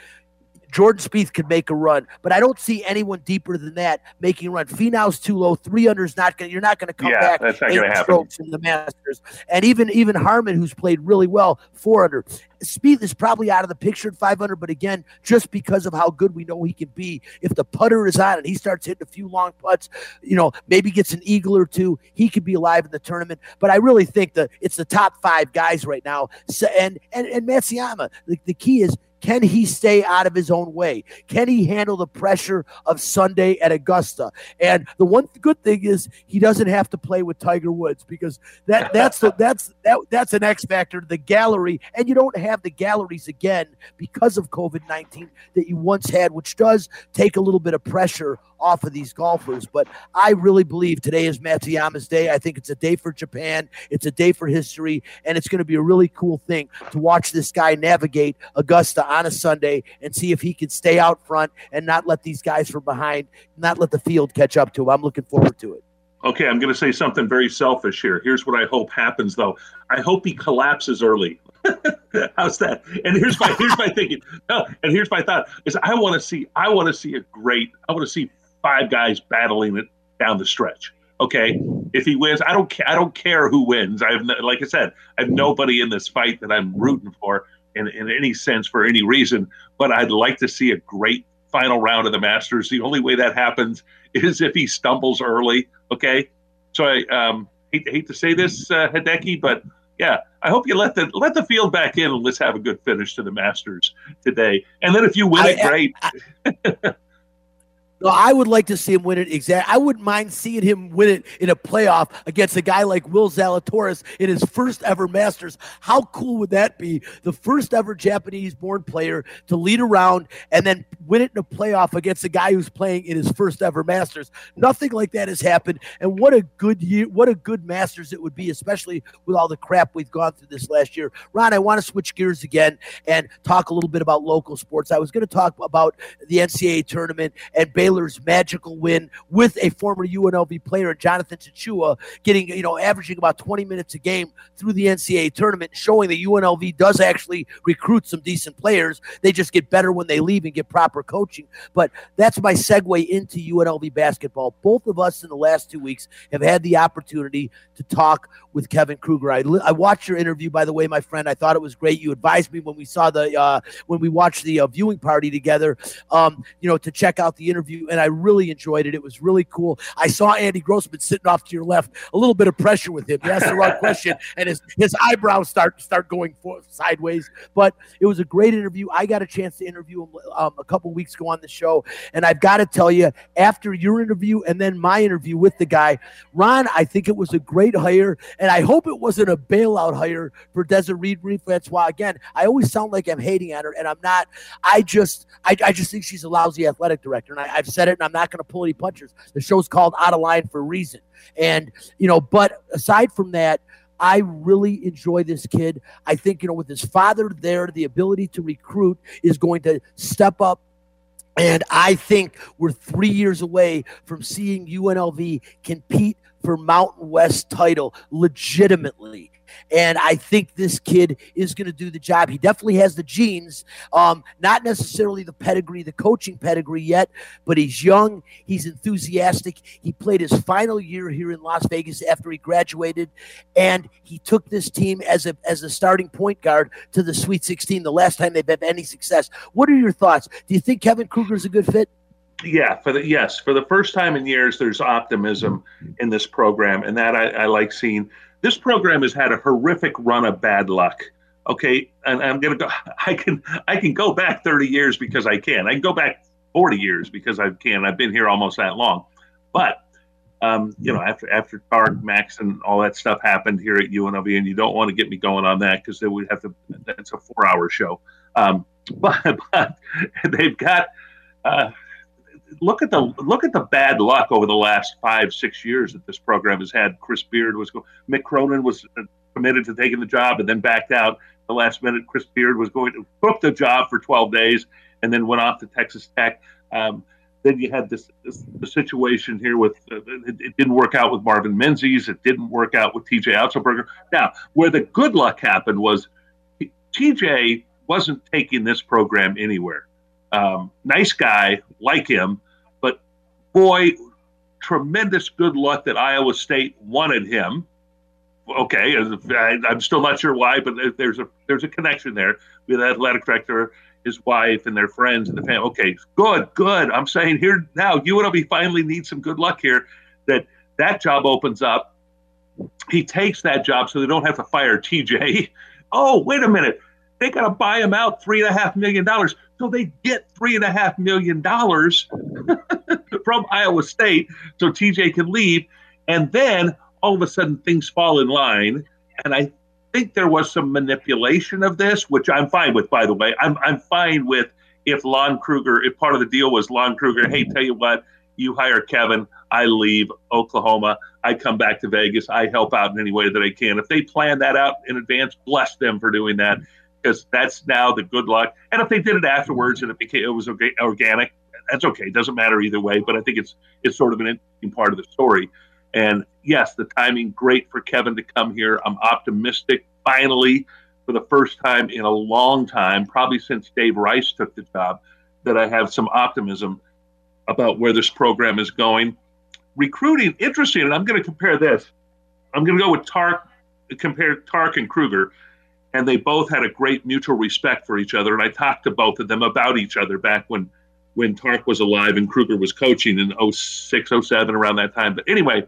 Jordan Spieth could make a run, but I don't see anyone deeper than that making a run. Finau's too low. Three under's not going. You're not going to come yeah, back. That's not going to happen. Strokes in the Masters, and even even Harmon, who's played really well, four under. Spieth is probably out of the picture at five under, but again, just because of how good we know he can be, if the putter is on and he starts hitting a few long putts, you know, maybe gets an eagle or two, he could be alive in the tournament. But I really think that it's the top five guys right now, so, and and and Matsuyama. The, the key is, can he stay out of his own way? Can he handle the pressure of Sunday at Augusta? And the one good thing is he doesn't have to play with Tiger Woods, because that that's the, that's that, that's an X factor to the gallery, and you don't have the galleries again because of COVID nineteen that you once had, which does take a little bit of pressure off of these golfers. But I really believe today is Matsuyama's day. I think it's a day for Japan. It's a day for history, and it's going to be a really cool thing to watch this guy navigate Augusta on a Sunday and see if he can stay out front and not let these guys from behind, not let the field catch up to him. I'm looking forward to it. Okay, I'm going to say something very selfish here. Here's what I hope happens, though. I hope he collapses early. How's that? And here's my here's my thinking. No, and here's my thought is I want to see I want to see a great. I want to see five guys battling it down the stretch. Okay, if he wins, I don't care. I don't care who wins. I have no, like I said, I have nobody in this fight that I'm rooting for in, in any sense for any reason. But I'd like to see a great final round of the Masters. The only way that happens is if he stumbles early. Okay, so I um, hate, hate to say this, uh, Hideki, but yeah, I hope you let the let the field back in and let's have a good finish to the Masters today. And then if you win I, it, great. I, I, No, I would like to see him win it. Exactly, I wouldn't mind seeing him win it in a playoff against a guy like Will Zalatoris in his first ever Masters. How cool would that be? The first ever Japanese-born player to lead a round and then win it in a playoff against a guy who's playing in his first ever Masters. Nothing like that has happened, and what a good year, what a good Masters it would be, especially with all the crap we've gone through this last year. Ron, I want to switch gears again and talk a little bit about local sports. I was going to talk about the N C double A tournament and Baylor. Baylor's magical win with a former U N L V player, Jonathan Tchua, getting, you know, averaging about twenty minutes a game through the N C double A tournament, showing that U N L V does actually recruit some decent players. They just get better when they leave and get proper coaching. But that's my segue into U N L V basketball. Both of us in the last two weeks have had the opportunity to talk with Kevin Kruger. I, I watched your interview, by the way, my friend. I thought it was great. You advised me when we saw the uh, when we watched the uh, viewing party together, um, you know, to check out the interview. And I really enjoyed it. It was really cool. I saw Andy Grossman sitting off to your left. A little bit of pressure with him. He asked the wrong question, and his, his eyebrows start start going for, sideways. But it was a great interview. I got a chance to interview him um, a couple weeks ago on the show, and I've got to tell you, after your interview and then my interview with the guy, Ron, I think it was a great hire, and I hope it wasn't a bailout hire for Desiree Reed-Francois. Again, I always sound like I'm hating on her, and I'm not. I just, I, I just think she's a lousy athletic director, and I, I've said it, and I'm not going to pull any punches. The show's called Out of Line for a reason. And, you know, but aside from that, I really enjoy this kid. I think, you know, with his father there, the ability to recruit is going to step up. And I think we're three years away from seeing U N L V compete for Mountain West title legitimately. And I think this kid is going to do the job. He definitely has the genes, um, not necessarily the pedigree, the coaching pedigree yet, but he's young. He's enthusiastic. He played his final year here in Las Vegas after he graduated, and he took this team as a as a starting point guard to the Sweet sixteen, the last time they've had any success. What are your thoughts? Do you think Kevin Kruger is a good fit? Yeah, for the yes, for the first time in years, there's optimism in this program, and that I, I like seeing. This program has had a horrific run of bad luck. Okay, and I'm gonna go. I can I can go back thirty years because I can. I can go back forty years because I can. I've been here almost that long. But um, you know, after after Tarek Max and all that stuff happened here at U N L V, and you don't want to get me going on that because then we have to. That's a four-hour show. Um, but but they've got. Uh, Look at the look at the bad luck over the last five, six years that this program has had. Chris Beard was going. Mick Cronin was committed to taking the job and then backed out the last minute. Chris Beard was going to book the job for twelve days and then went off to Texas Tech. Um, then you had this, this the situation here with uh, it, it didn't work out with Marvin Menzies. It didn't work out with T J. Otzelberger. Now, where the good luck happened was T J wasn't taking this program anywhere. Um, nice guy like him, but boy, tremendous good luck that Iowa State wanted him. Okay, I'm still not sure why, but there's a there's a connection there with the athletic director, his wife, and their friends and the family. Okay, good, good. I'm saying here now, U N L V finally needs some good luck here. That that job opens up. He takes that job so they don't have to fire T J. Oh, wait a minute. They got to buy him out three point five million dollars. So they get three point five million dollars from Iowa State so T J can leave. And then all of a sudden things fall in line. And I think there was some manipulation of this, which I'm fine with, by the way. I'm I'm fine with if Lon Kruger, if part of the deal was Lon Kruger, hey, tell you what, you hire Kevin, I leave Oklahoma, I come back to Vegas, I help out in any way that I can. If they plan that out in advance, bless them for doing that. Because that's now the good luck. And if they did it afterwards and it became it was okay, organic, that's okay. It doesn't matter either way. But I think it's it's sort of an interesting part of the story. And, yes, the timing, great for Kevin to come here. I'm optimistic, finally, for the first time in a long time, probably since Dave Rice took the job, that I have some optimism about where this program is going. Recruiting, interesting, and I'm going to compare this. I'm going to go with Tark, compare Tark and Kruger. And they both had a great mutual respect for each other. And I talked to both of them about each other back when, when Tark was alive and Kruger was coaching in oh six, oh seven, around that time. But anyway,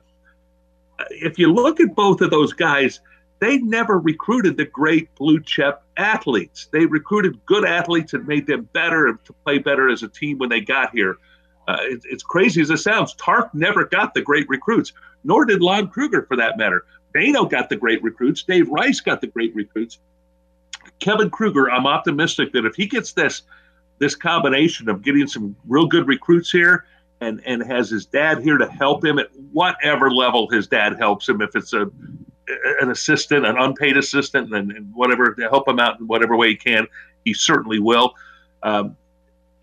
if you look at both of those guys, they never recruited the great blue-chip athletes. They recruited good athletes and made them better to play better as a team when they got here. Uh, it, it's crazy as it sounds. Tark never got the great recruits, nor did Lon Kruger for that matter. Dano got the great recruits. Dave Rice got the great recruits. Kevin Kruger, I'm optimistic that if he gets this this combination of getting some real good recruits here and, and has his dad here to help him at whatever level his dad helps him, if it's a an assistant, an unpaid assistant, and, and whatever, to help him out in whatever way he can, he certainly will. Um,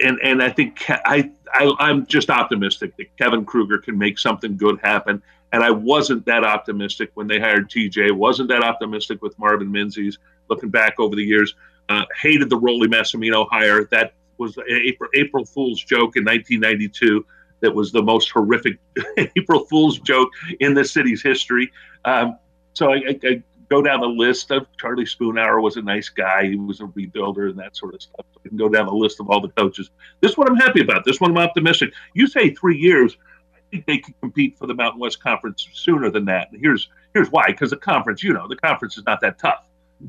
and and I think Ke- I, I I'm just optimistic that Kevin Kruger can make something good happen. And I wasn't that optimistic when they hired T J. Wasn't that optimistic with Marvin Menzies. Looking back over the years, uh, hated the Rolly Massimino hire. That was April, April Fool's joke in nineteen ninety-two. That was the most horrific April Fool's joke in the city's history. Um, so I, I, I go down the list of Charlie Spoonhour was a nice guy. He was a rebuilder and that sort of stuff. So I can go down the list of all the coaches. This one I'm happy about. This one I'm optimistic. You say three years. Think they can compete for the Mountain West Conference sooner than that. And here's here's why, because the conference, you know, the conference is not that tough.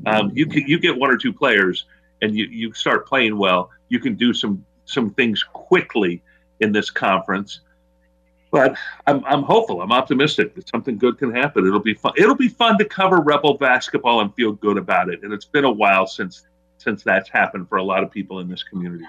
Um, you can, you get one or two players and you, you start playing well. You can do some some things quickly in this conference. But I'm I'm hopeful. I'm optimistic that something good can happen. It'll be fun. It'll be fun to cover Rebel basketball and feel good about it. And it's been a while since since that's happened for a lot of people in this community.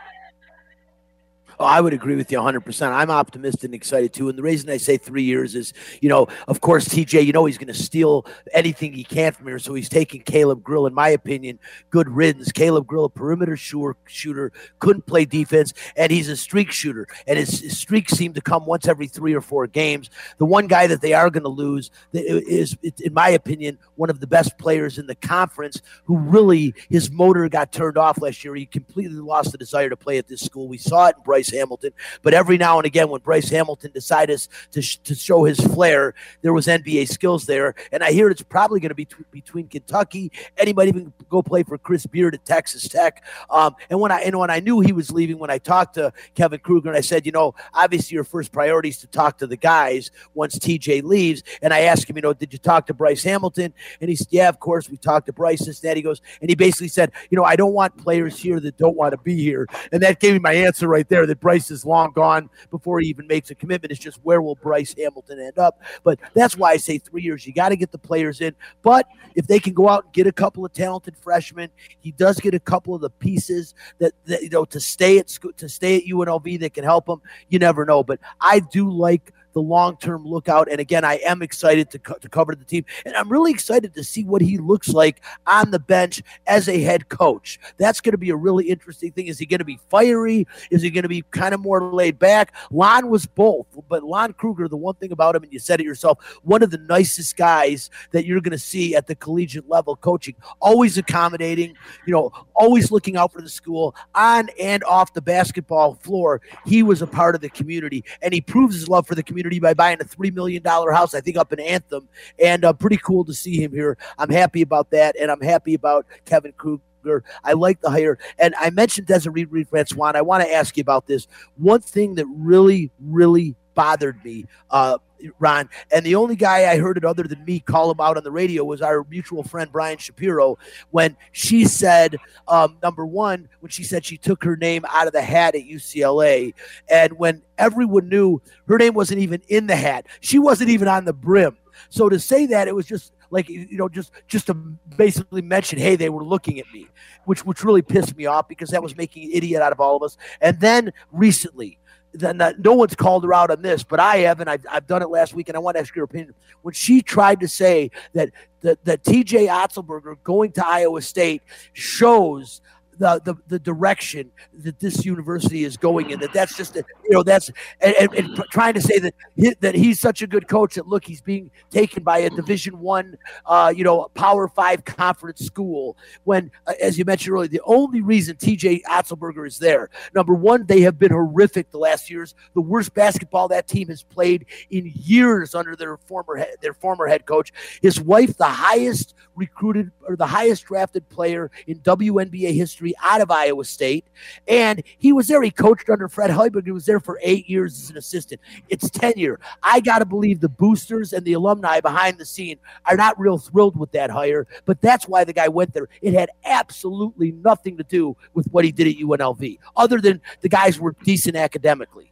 Oh, I would agree with you one hundred percent. I'm optimistic and excited, too. And the reason I say three years is, you know, of course, T J, you know, he's going to steal anything he can from here. So he's taking Caleb Grill, in my opinion, good riddance. Caleb Grill, a perimeter shooter, couldn't play defense, and he's a streak shooter. And his, his streaks seem to come once every three or four games. The one guy that they are going to lose is, in my opinion, one of the best players in the conference who really, his motor got turned off last year. He completely lost the desire to play at this school. We saw it in Bryce Hamilton, but every now and again when Bryce Hamilton decided to sh- to show his flair, there was N B A skills there, and I hear it's probably going to be t- between Kentucky, and he might even go play for Chris Beard at Texas Tech. Um, and when I and when I knew he was leaving, when I talked to Kevin Kruger, and I said, you know, obviously your first priority is to talk to the guys once T J leaves, and I asked him, you know, did you talk to Bryce Hamilton? And he said, yeah, of course, we talked to Bryce. And that he goes, and he basically said, you know, I don't want players here that don't want to be here, and that gave me my answer right there. That Bryce is long gone before he even makes a commitment. It's just where will Bryce Hamilton end up? But that's why I say three years. You got to get the players in. But if they can go out and get a couple of talented freshmen, he does get a couple of the pieces that, that you know to stay at school, to stay at U N L V that can help him. You never know. But I do like the long-term lookout. And again, I am excited to, co- to cover the team, and I'm really excited to see what he looks like on the bench as a head coach. That's going to be a really interesting thing. Is he going to be fiery? Is he going to be kind of more laid back? Lon was both, but Lon Kruger, the one thing about him, and you said it yourself, one of the nicest guys that you're going to see at the collegiate level coaching, always accommodating, you know, always looking out for the school on and off the basketball floor. He was a part of the community, and he proves his love for the community by buying a three million dollars house, I think, up in Anthem, and uh, pretty cool to see him here. I'm happy about that, and I'm happy about Kevin Kruger. I like the hire. And I mentioned Desiree Reed-Francois, and I want to ask you about this. One thing that really, really bothered me, uh, Ron, and the only guy I heard it other than me call him out on the radio was our mutual friend Brian Shapiro, when she said, um, number one, when she said she took her name out of the hat at U C L A, and when everyone knew her name wasn't even in the hat. She wasn't even on the brim. So to say that, it was just like, you know, just just to basically mention, hey, they were looking at me, which which really pissed me off, because that was making an idiot out of all of us. And then recently, then uh, no one's called her out on this, but I haven't. I've, I've done it last week, and I want to ask your opinion. When she tried to say that that, that T J. Otzelberger going to Iowa State shows The, the the direction that this university is going in, that that's just a, you know that's and, and, and trying to say that he, that he's such a good coach that look, he's being taken by a Division One uh you know Power Five conference school, when uh, as you mentioned earlier, the only reason T J. Otzelberger is there, number one, they have been horrific the last years, the worst basketball that team has played in years under their former head, their former head coach. His wife, the highest recruited or the highest drafted player in W N B A history out of Iowa State, and he was there. He coached under Fred Hoiberg. He was there for eight years as an assistant. It's tenure. I got to believe the boosters and the alumni behind the scene are not real thrilled with that hire, but that's why the guy went there. It had absolutely nothing to do with what he did at U N L V, other than the guys were decent academically.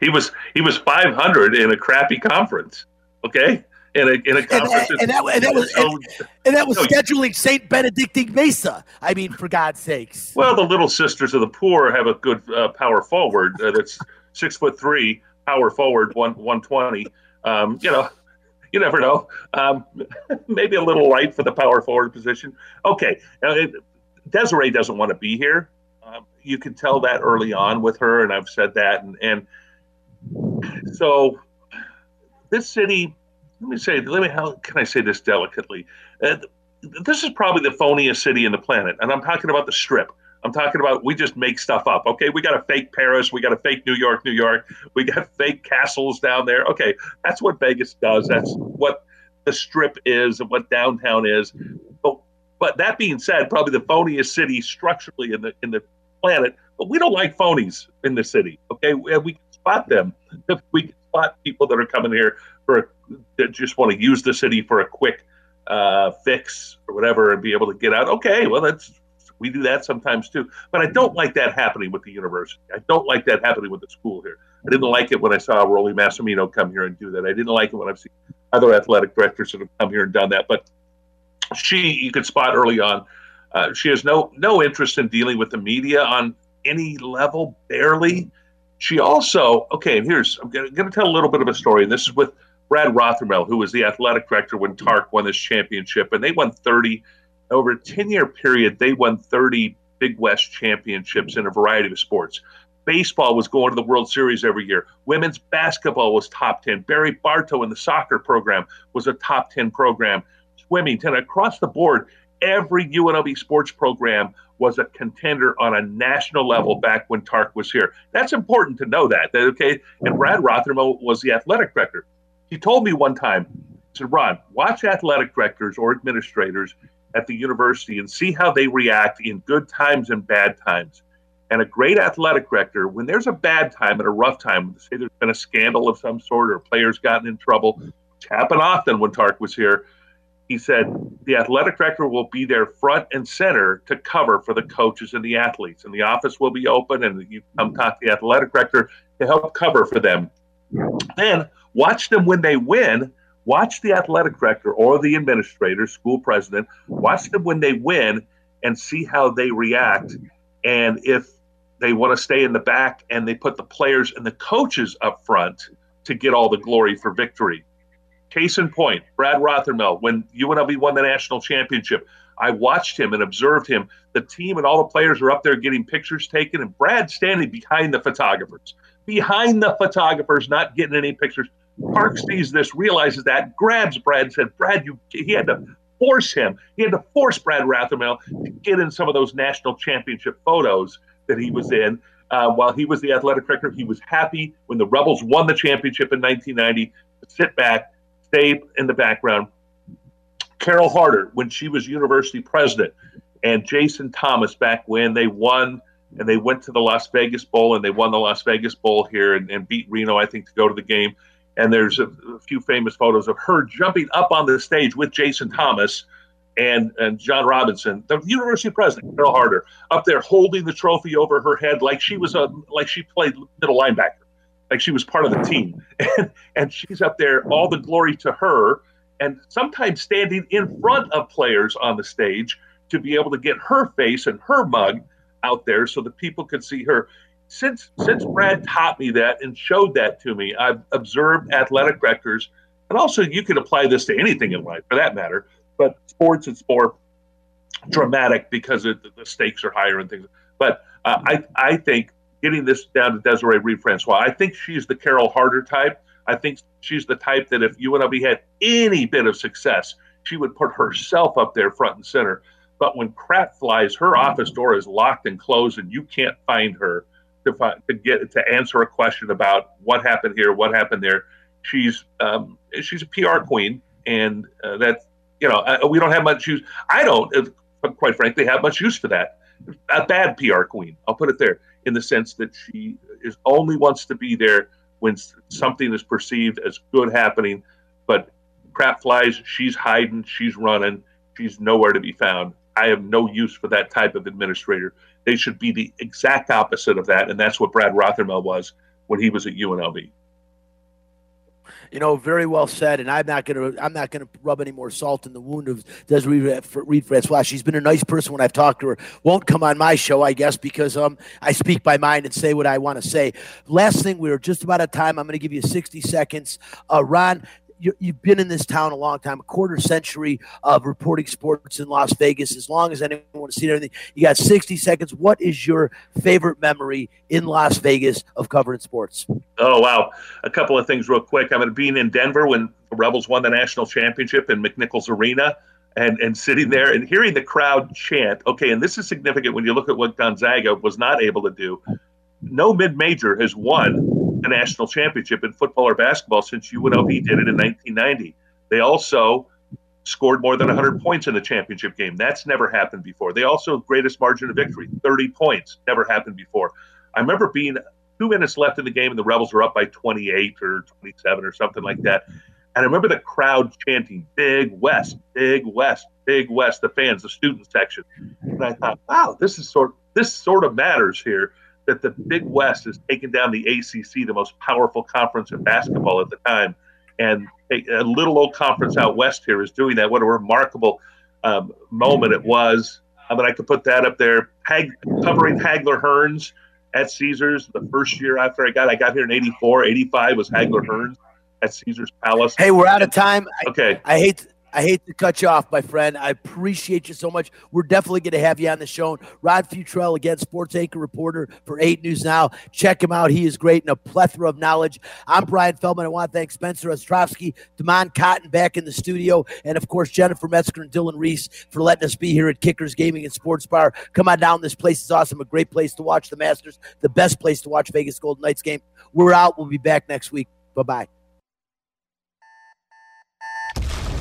He was he was five hundred in a crappy conference, okay? In a, in a conference. And, and, that, and, that was, so, and, and that was scheduling Saint Benedictine Mesa. I mean, for God's sakes. Well, the Little Sisters of the Poor have a good uh, power forward uh, that's six foot three, power forward, one, one twenty. Um, you know, you never know. Um, maybe a little light for the power forward position. Okay. Now, it, Desiree doesn't want to be here. Um, you can tell that early on with her, and I've said that. And, and so this city. Let me say, let me, how can I say this delicately? Uh, this is probably the phoniest city in the planet. And I'm talking about the Strip. I'm talking about, we just make stuff up. Okay. We got a fake Paris. We got a fake New York, New York. We got fake castles down there. Okay. That's what Vegas does. That's what the Strip is and what downtown is. But, but that being said, probably the phoniest city structurally in the, in the planet, but we don't like phonies in the city. Okay. We, we can spot them. We can spot people that are coming here for that just want to use the city for a quick uh, fix or whatever and be able to get out. Okay, well, that's we do that sometimes too. But I don't like that happening with the university. I don't like that happening with the school here. I didn't like it when I saw Rolly Massimino come here and do that. I didn't like it when I've seen other athletic directors that have come here and done that. But she, you could spot early on, uh, she has no no interest in dealing with the media on any level, barely. She also, okay, here's, I'm going to tell a little bit of a story, and this is with Brad Rothermel, who was the athletic director when Tark won this championship, and they won thirty over a ten-year period. They won thirty Big West championships in a variety of sports. Baseball was going to the World Series every year. Women's basketball was top ten. Barry Bartow in the soccer program was a top ten program. Swimming, ten across the board. Every U N L V sports program was a contender on a national level back when Tark was here. That's important to know that. Okay, and Brad Rothermel was the athletic director. He told me one time, he said, Ron, watch athletic directors or administrators at the university and see how they react in good times and bad times. And a great athletic director, when there's a bad time and a rough time, say there's been a scandal of some sort or a player's gotten in trouble, which happened often when Tark was here, he said the athletic director will be there front and center to cover for the coaches and the athletes. And the office will be open and you come talk to the athletic director to help cover for them. Then watch them when they win. Watch the athletic director or the administrator, school president, watch them when they win and see how they react. And if they want to stay in the back and they put the players and the coaches up front, to get all the glory for victory. Case in point, Brad Rothermel, when U N L V won the national championship, I watched him and observed him. The team and all the players were up there getting pictures taken, and Brad standing behind the photographers, behind the photographers, not getting any pictures. Park sees this, realizes that, grabs Brad, said, Brad, you, he had to force him. He had to force Brad Rothermel to get in some of those national championship photos that he was in. Uh, while he was the athletic director, he was happy when the Rebels won the championship in nineteen ninety to sit back, stay in the background. Carol Harder, when she was university president, and Jason Thomas back when they won, and they went to the Las Vegas Bowl, and they won the Las Vegas Bowl here and, and beat Reno, I think, to go to the game. And there's a, a few famous photos of her jumping up on the stage with Jason Thomas and, and John Robinson, the university president, Carol Harder, up there holding the trophy over her head like she was a, like she played middle linebacker, like she was part of the team. And, and she's up there, all the glory to her, and sometimes standing in front of players on the stage to be able to get her face and her mug out there so that people could see her. Since since Brad taught me that and showed that to me, I've observed athletic directors, and also you could apply this to anything in life for that matter, but sports, it's more dramatic because it, the stakes are higher and things. But uh, I, I think getting this down to Desiree Reed-Francois, I think she's the Carol Harder type. I think she's the type that if U N L V had any bit of success, she would put herself up there front and center. But when crap flies, her office door is locked and closed, and you can't find her to find, to get to answer a question about what happened here, what happened there. She's um, she's a P R queen, and uh, that's, you know, I, we don't have much use. I don't, uh, quite frankly, have much use for that. A bad P R queen, I'll put it there, in the sense that she is only wants to be there when something is perceived as good happening, but crap flies, she's hiding, she's running, she's nowhere to be found. I have no use for that type of administrator. They should be the exact opposite of that, and that's what Brad Rothermel was when he was at U N L V. You know, very well said, and I'm not going to I'm not going to rub any more salt in the wound of Desiree Reed-Francois. She's been a nice person when I've talked to her. Won't come on my show, I guess, because um I speak my mind and say what I want to say. Last thing, we were just about out of time. I'm going to give you sixty seconds. Uh, Ron, you've been in this town a long time, a quarter century of reporting sports in Las Vegas. As long as anyone wants to see everything, you got sixty seconds. What is your favorite memory in Las Vegas of covering sports? Oh, wow. A couple of things real quick. I mean, being in Denver when the Rebels won the national championship in McNichols Arena and, and sitting there and hearing the crowd chant, okay, and this is significant when you look at what Gonzaga was not able to do. No mid-major has won the national championship in football or basketball since U N L V did it in nineteen ninety. They also scored more than one hundred points in the championship game. That's never happened before. They also had the greatest margin of victory, thirty points, never happened before. I remember being two minutes left in the game and the Rebels were up by twenty-eight or twenty-seven or something like that. And I remember the crowd chanting, Big West, Big West, Big West, the fans, the student section. And I thought, wow, this is sort this sort of matters here, that the Big West is taking down the A C C, the most powerful conference in basketball at the time. And a, a little old conference out west here is doing that. What a remarkable um, moment it was. I mean, I could put that up there. Hag, covering Hagler-Hearns at Caesars the first year after I got I got here in eighty-four. eighty-five was Hagler-Hearns at Caesars Palace. Hey, we're out of time. Okay. I, I hate to- I hate to cut you off, my friend. I appreciate you so much. We're definitely going to have you on the show. Ron Futrell, again, sports anchor reporter for eight News Now. Check him out. He is great and a plethora of knowledge. I'm Brian Feldman. I want to thank Spencer Ostrovsky, DeMond Cotton back in the studio, and, of course, Jennifer Metzger and Dylan Reese for letting us be here at Kickers Gaming and Sports Bar. Come on down. This place is awesome. A great place to watch the Masters, the best place to watch Vegas Golden Knights game. We're out. We'll be back next week. Bye-bye.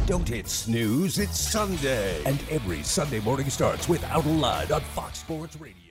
Don't hit snooze, it's Sunday. And every Sunday morning starts with Out Loud on Fox Sports Radio.